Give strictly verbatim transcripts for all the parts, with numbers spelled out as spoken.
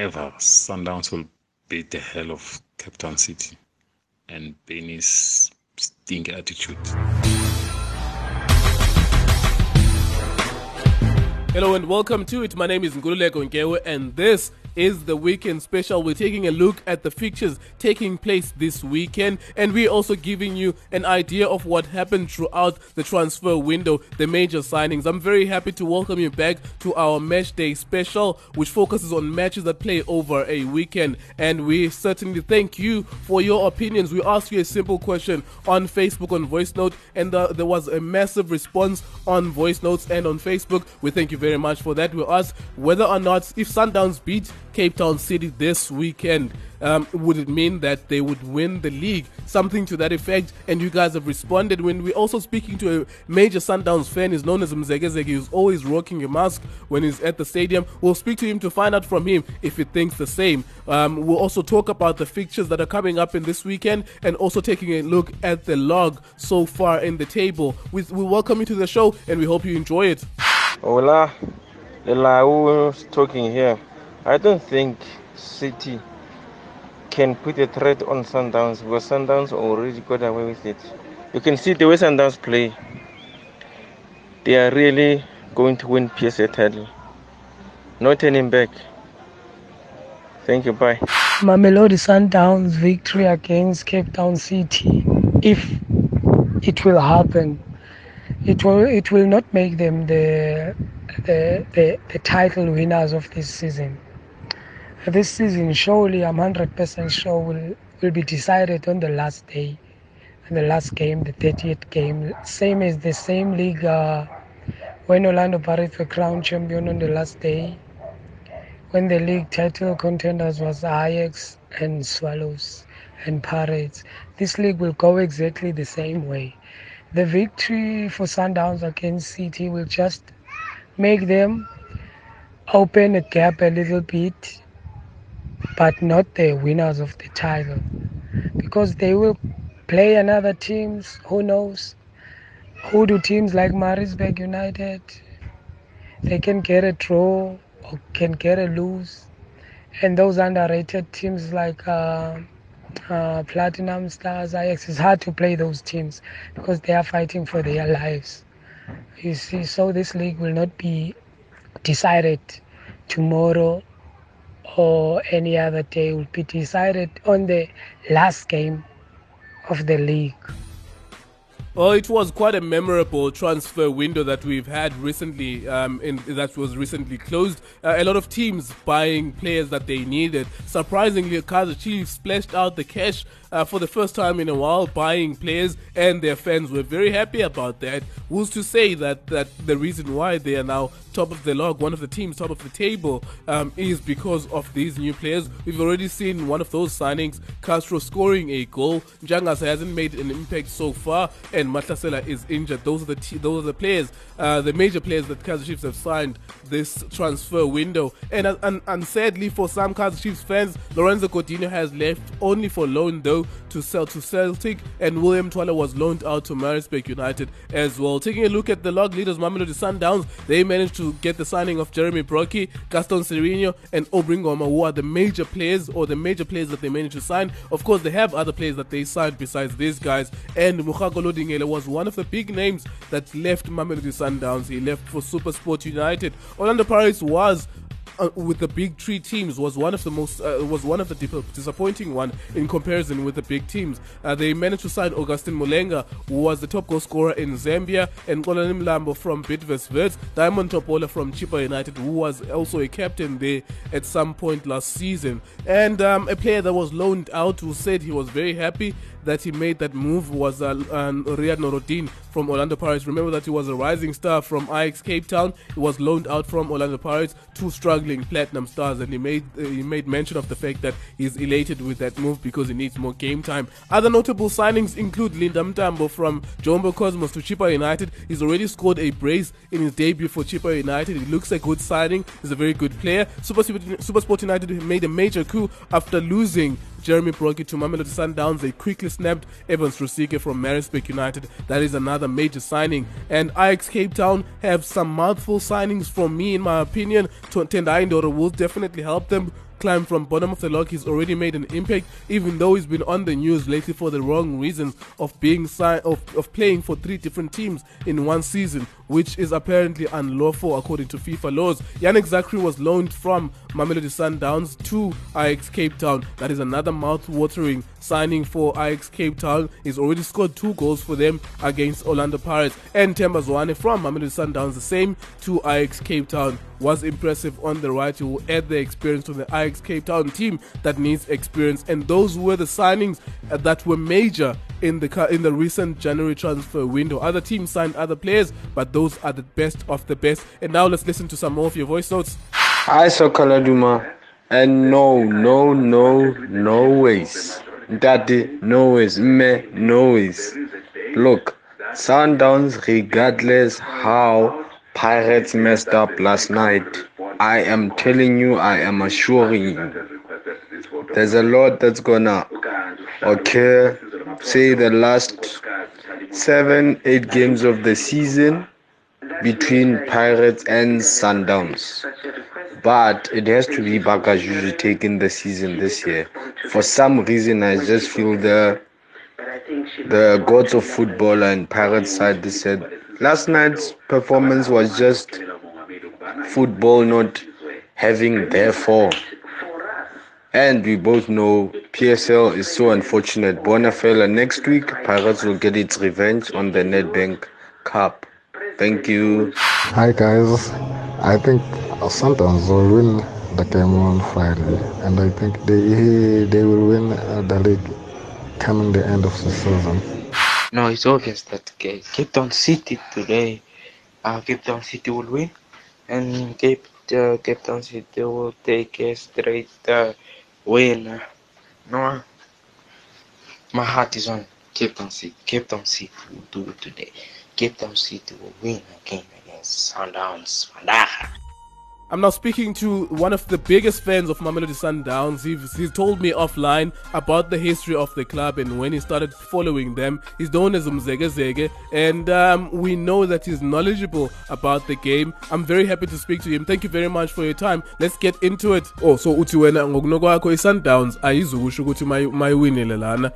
ever, Sundowns will beat the hell of Cape Town City and Benny's stink attitude. Hello and welcome to it. My name is Ngululeko Nkewe and this is the weekend special. We're taking a look at the fixtures taking place this weekend, and we're also giving you an idea of what happened throughout the transfer window, the major signings. I'm very happy to welcome you back to our match day special, which focuses on matches that play over a weekend, and we certainly thank you for your opinions. We asked you a simple question on Facebook, on voice note, and the, there was a massive response on voice notes and on Facebook. We thank you very much for that. We asked whether or not, if Sundowns beat Cape Town City this weekend, um, would it mean that they would win the league, something to that effect, and you guys have responded. When we're also speaking to a major Sundowns fan, is known as Mzegezeg, who's always rocking a mask when he's at the stadium. We'll speak to him to find out from him if he thinks the same. Um, we'll also talk about the fixtures that are coming up in this weekend, and also taking a look at the log so far in the table. We, we welcome you to the show and we hope you enjoy it. Hola, Elaus talking here. I don't think City can put a threat on Sundowns because Sundowns already got away with it. You can see the way Sundowns play. They are really going to win P S L title. No turning back. Thank you, bye. Mamelodi Sundowns victory against Cape Town City, if it will happen, it will it will not make them the the the, the title winners of this season. This season, surely, I'm one hundred percent sure, will, will be decided on the last day, and the last game, the thirtieth game. Same as the same league uh, when Orlando Pirates were crowned champion on the last day, when the league title contenders was Ajax and Swallows and Pirates. This league will go exactly the same way. The victory for Sundowns against City will just make them open a gap a little bit, but not the winners of the title, because they will play another teams. Who knows? Who do teams like Maritzburg United? They can get a draw or can get a lose, and those underrated teams like uh, uh, Platinum Stars, Ajax. It's hard to play those teams because they are fighting for their lives. You see, so this league will not be decided tomorrow or any other day. Will be decided on the last game of the league. Well, it was quite a memorable transfer window that we've had recently, um, in, that was recently closed. Uh, a lot of teams buying players that they needed. Surprisingly, Kaizer Chiefs splashed out the cash uh, for the first time in a while, buying players, and their fans were very happy about that. Who's to say that, that the reason why they are now top of the log, one of the teams top of the table, um, is because of these new players? We've already seen one of those signings, Castro, scoring a goal. Jangas hasn't made an impact so far, and Matasela is injured. Those are the t- those are the players, uh, the major players that Kaizer Chiefs have signed this transfer window. And and, and sadly for some Kaizer Chiefs fans, Lorenzo Coutinho has left only for loan though to sell to Celtic, and William Twala was loaned out to Maritzburg United as well. Taking a look at the log leaders, Mamelodi Sundowns, they managed to to get the signing of Jeremy Brockie, Gaston Sirino, and Aubrey Ngoma, who are the major players, or the major players that they managed to sign. Of course, they have other players that they signed besides these guys, and Mukoko was one of the big names that left Mamelodi Sundowns. He left for SuperSport United. Orlando Pirates was Uh, with the big three teams, was one of the most uh, was one of the de- disappointing one in comparison with the big teams. Uh, they managed to sign Augustine Mulenga, who was the top goal scorer in Zambia, and Xolani Mlambo from Bidvest Wits, Diamond Thopola from Chippa United, who was also a captain there at some point last season, and um, a player that was loaned out, who said he was very happy that he made that move, was uh, um, Riyad Norodien from Orlando Pirates. Remember that he was a rising star from Ajax Cape Town. He was loaned out from Orlando Pirates to struggling Platinum Stars, and he made uh, he made mention of the fact that he's elated with that move because he needs more game time. Other notable signings include Lindani Mntambo from Jomo Cosmos to Chippa United. He's already scored a brace in his debut for Chippa United. It looks a good signing. He's a very good player. Super, Super Sport United made a major coup after losing Jeremy Brockie to Mamelodi Sundowns. They quickly snapped Evans Rusike from Maritzburg United. That is another major signing. And Ajax Cape Town have some mouthful signings from me, in my opinion. Tendai Ndoro will definitely help them climb from bottom of the log, he's already made an impact, even though he's been on the news lately for the wrong reasons of being signed, of, of playing for three different teams in one season, which is apparently unlawful according to FIFA laws. Yannick Zakri was loaned from Mamelodi Sundowns to Ajax Cape Town. That is another mouth-watering signing for Ajax Cape Town. He's already scored two goals for them against Orlando Pirates. And Themba Zwane from Mamelodi Sundowns, the same to Ajax Cape Town, was impressive on the right. He will add the experience to the Ajax Cape Town team that needs experience. And those were the signings that were major in the in the recent January transfer window. Other teams signed other players, but those are the best of the best. And now let's listen to some more of your voice notes. Hi, Soccer Laduma. And no, no, no, no ways. Daddy, no ways. Me, no ways. Look, Sundowns, regardless how Pirates messed up last night, I am telling you, I am assuring you, there's a lot that's gonna occur, say the last seven, eight games of the season between Pirates and Sundowns. But it has to be back as usual taking the season this year. For some reason, I just feel the the gods of football and Pirates side, they said last night's performance was just football not having their form. And we both know P S L is so unfortunate. Bonafella, next week, Pirates will get its revenge on the Nedbank Cup. Thank you. Hi guys, I think Sundowns will win the game on Friday, and I think they they will win uh, the league coming the end of the season. No, it's obvious that uh, Cape Town City today, uh, Cape Town City will win, and Cape uh, Cape Town City will take a straight uh, win. No, my heart is on Cape Town City. Cape Town City will do it today. Cape Town City will win again against Sundowns. I'm now speaking to one of the biggest fans of Mamelodi Sundowns. He's, he's told me offline about the history of the club and when he started following them. He's known as Mzegezeg, and um, we know that he's knowledgeable about the game. I'm very happy to speak to him. Thank you very much for your time. Let's get into it. Oh, so uthi wena ngokunokwakho iSundowns ayizukusho ukuthi mayiwinile lana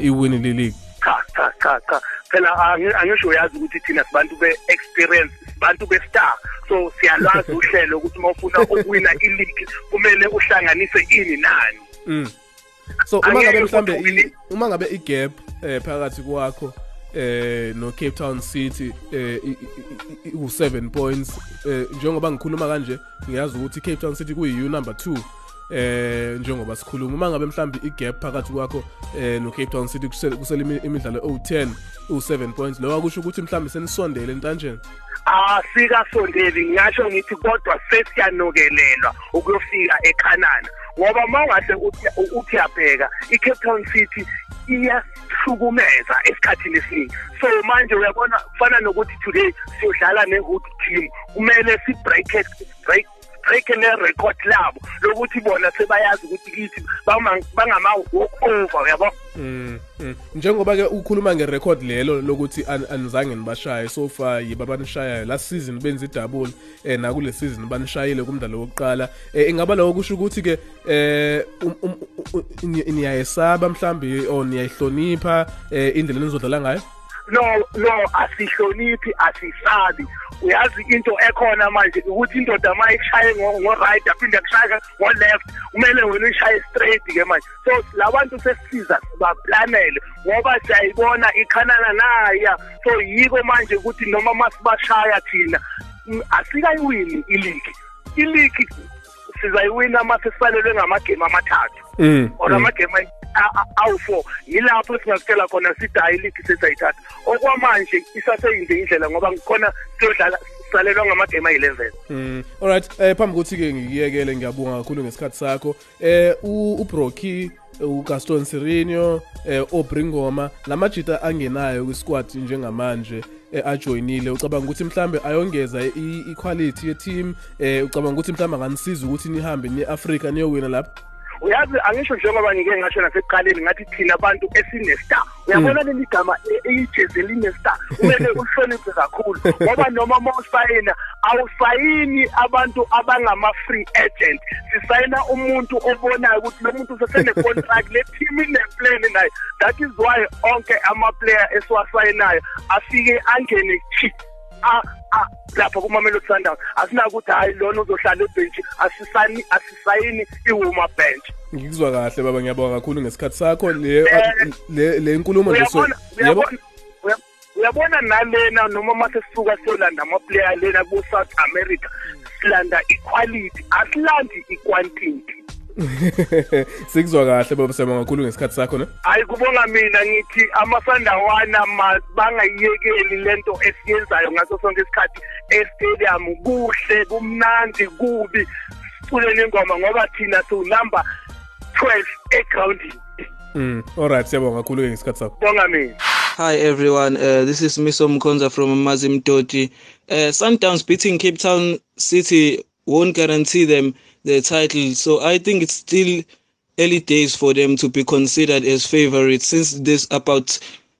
iwinile league. Cha cha cha cha. Phela angisho uyazi ukuthi thina sibantu be-experience, sibantu be-star. So siyalazi uhlelo ukuthi uma ufuna ukuwina i-league kumele uhlanganise ini nani. Mm. So uma ngabe mhlambe uma ngabe i-gap eh phakathi kwakho eh no Cape Town City eh u seven points, eh njengoba ngikhuluma kanje ngiyazi ukuthi Cape Town City kuyi number two. Eh njengoba sikhuluma uma ngabe mhlambi igap phakathi kwakho eh no Cape Town City kusele imidlalo o ten u seven points, lo akusho ukuthi mhlambi senisondele entanjeni. Ah sika sondeli ngisho ngithi kodwa sesiyanokelelwa ukuyofika eKhanana, ngoba mawase uthi yabheka iCape Town City iyashukumeza esikhathini esiningi. So manje uyabona kufana nokuthi today siyodlala nehood team, kumele si bracket break rekene record labo lokuthi bona sebayazi ukuthi kithi bangama walk over, uyabona. Mm. Njengoba ke ukhuluma ngerecord lelo lokuthi anizange nibashaye so far, yiba banishaya last season benza idouble, eh na kule season banishayile kumdlalo wokuqala. Ingaba lawo kusho ukuthi ke eh niyayesaba mhlambi or niyayihlonipha indlela enizodlala ngayo? No, no, asihloniphi, asisabi. Uyazi into ekhona manje ukuthi indoda ama ishaye ngo right aphinde kushaya ngo left, kumele wena ishaye straight ke manje. So labantu sesisiza sibaplanele ngoba siyayibona iKhanana naya. So yiko manje ukuthi noma masibashaya thina asikayiwini i-league. I-league sizayiwina masifanelwe ngamagame amathathu. Mm. Or amagame awu-four, yilapho singakutshela khona sithi hayi league sesayithatha. Okwamanje isaseyinde indlela ngoba ngikhona siyodlala salelwa ngamagame ayi-eleven. Mm. Alright, eh phambi kokuthi-ke ngikuyekele, ngiyabonga kakhulu ngesikhathi sakho. Eh uBrockie, uGaston Sirino, eh Aubrey Ngoma, lamajita angenayo kwi-squad njengamanje ajoinile, ucabanga ukuthi mhlambe ayongeza i-quality ye-team? Eh ucabanga ukuthi mhlambe anganisiza ukuthi nihambe ni-Africa niyowina lapha? We have angisho njengoba ngike ngasho nasekuqaleni ngathi thina abantu esinestar uyabona le ligama ejezi elinestar kumele uhloniphe kakhulu ngoba noma mawusayina awusayini abantu abangama free agent sisayina umuntu obonayo ukuthi lo muntu usesene contract le team ine plan naye. That is why onke ama player esiwasayinayo afike angene cheap a a lapha ku Mamelodi Sundowns asinako ukuthi hayi lona uzohlala ebench asisayini asisayini iwuma bench. Ngikuzwa kahle baba, ngiyabonga kakhulu ngesikhatsi sakho le le le inkulumo nje so yebo. Uyabona nalena noma mase sisuka siyolanda ama player lena ku South America silanda equality asilandi equantity. Sikuzwa kahle baba, siyabonga kakhulu ngesikhatsi sakho ne. Hayi kubonga mina ngithi amasandawana bangayiyekeli lento esiyenzayo ngaso sonke isikhathi e-stadium kuhle kumnandi kubi kuleni Ngoma ngoba thina so number twelve e-grounding. Mm all right, siyabonga kakhulu ngesikhatsi sakho. Bonga mina. Hi everyone, uh, this is Miso Mkonza from Mazimtoti. Uh, Sundowns beating Cape Town City won't guarantee them the title, so I think it's still early days for them to be considered as favourites since there's about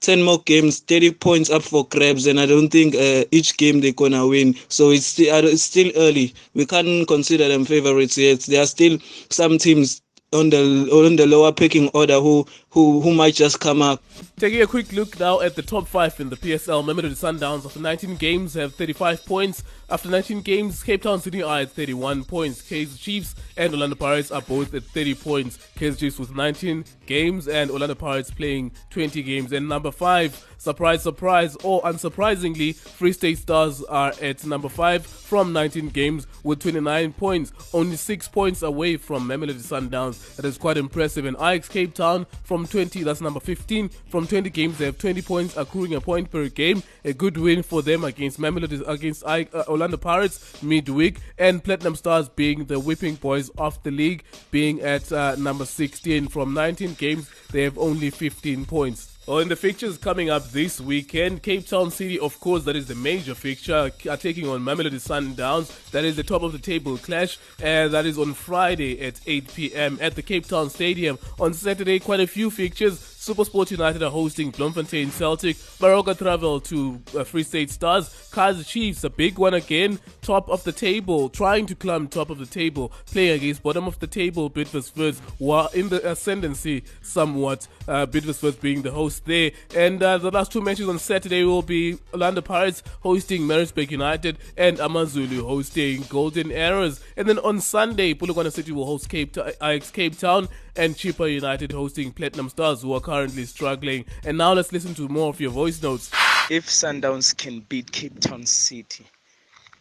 ten more games, thirty points up for grabs, and I don't think uh, each game they're going to win. So it's, st- uh, it's still early. We can't consider them favourites yet. There are still some teams on the on the lower picking order who who who might just come up. Taking a quick look now at the top five in the P S L, Mamelodi Sundowns after nineteen games have thirty-five points. After nineteen games, Cape Town City are at thirty-one points. Kaizer Chiefs and Orlando Pirates are both at thirty points. Kaizer Chiefs with nineteen games and Orlando Pirates playing twenty games. And number five, surprise, surprise, or unsurprisingly, Free State Stars are at number five from nineteen games with twenty-nine points, only six points away from Mamelodi Sundowns. That is quite impressive. And Ajax Cape Town from twenty, that's number fifteen, from twenty games they have twenty points, accruing a point per game. A good win for them against Mamelodi against I, uh, Orlando Pirates midweek, and Platinum Stars being the whipping boys of the league, being at uh, number sixteen. From nineteen games they have only fifteen points. Well, in the fixtures coming up this weekend, Cape Town City, of course, that is the major fixture, are taking on Mamelodi Sundowns. That is the top-of-the-table clash, and that is on Friday at eight p.m. at the Cape Town Stadium. On Saturday, quite a few fixtures. SuperSport United are hosting Bloemfontein Celtic. Baroka travel to uh, Free State Stars. Kaizer Chiefs, a big one again. Top of the table, trying to climb top of the table, playing against bottom of the table Bidvest Wits, who are in the ascendancy somewhat. Uh, Bidvest Wits being the host there. And uh, the last two matches on Saturday will be Orlando Pirates hosting Maritzburg United and AmaZulu hosting Golden Arrows. And then on Sunday, Polokwane City will host Cape T- Ajax Cape Town and Chippa United hosting Platinum Stars, who are currently struggling. And now let's listen to more of your voice notes. If Sundowns can beat Cape Town City,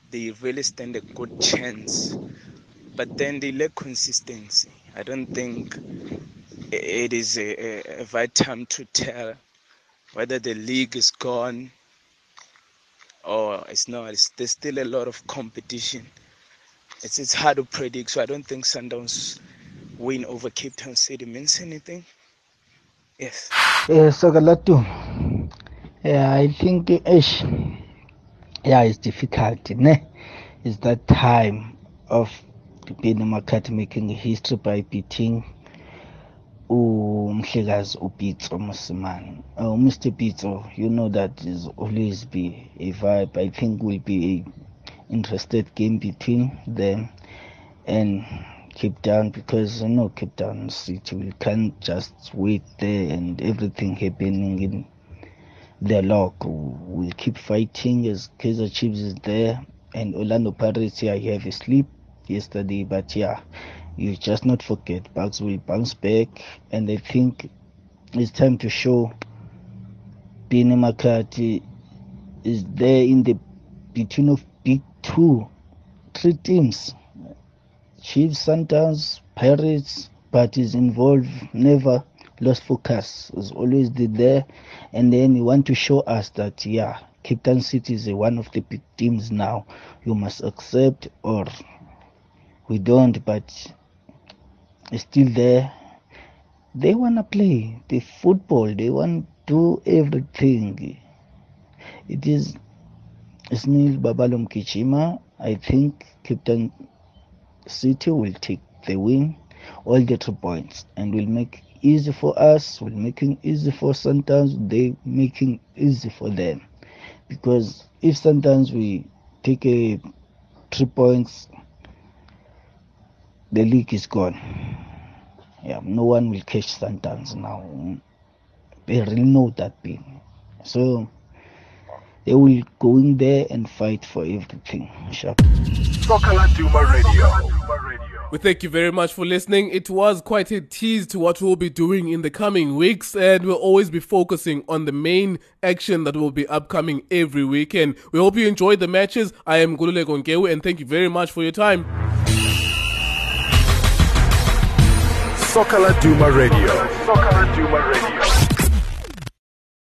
they really stand a good chance. But then they lack consistency. I don't think it is a, a, a right time to tell whether the league is gone or it's not. It's, there's still a lot of competition. It's, it's hard to predict, so I don't think Sundowns win over Cape Town City means anything. Yes. Uh, Soccer Laduma. Yeah, I think uh, yeah, it's difficult. Ne? It's that time of Benham making history by beating Mzegezeg or Pizzo Musman. Mister Pizzo, you know that is always be a vibe. I think will be a interested game between them and Cape Town, because you know Cape Town City, we can't just wait there and everything happening in the lock. We'll keep fighting as Kaizer Chiefs is there and Orlando Pirates. Yeah, you have a sleep yesterday, but yeah, you just not forget. Bugs will bounce back, and I think it's time to show Benny McCarthy is there in the between of big two, three teams. Chiefs, Sundowns, Pirates, but is involved, never lost focus, is always there. And then you want to show us that, yeah, Cape Town City is one of the big teams now. You must accept, or we don't, but it's still there. They want to play the football, they want to do everything. It is Ismail Babalom Kichima. I think Cape Town City will take the win all the three points, and will make easy for us, will making easy for Sundowns, they making easy for them. Because if sometimes we take a three points, the league is gone. Yeah, no one will catch Sundowns now. They really know that thing. So they will go in there and fight for everything. Soccer Laduma Radio. We thank you very much for listening. It was quite a tease to what we'll be doing in the coming weeks, and we'll always be focusing on the main action that will be upcoming every weekend. We hope you enjoyed the matches. I am Ngululeko Nkewe, and thank you very much for your time. Soccer Laduma Radio. Soccer Laduma Radio.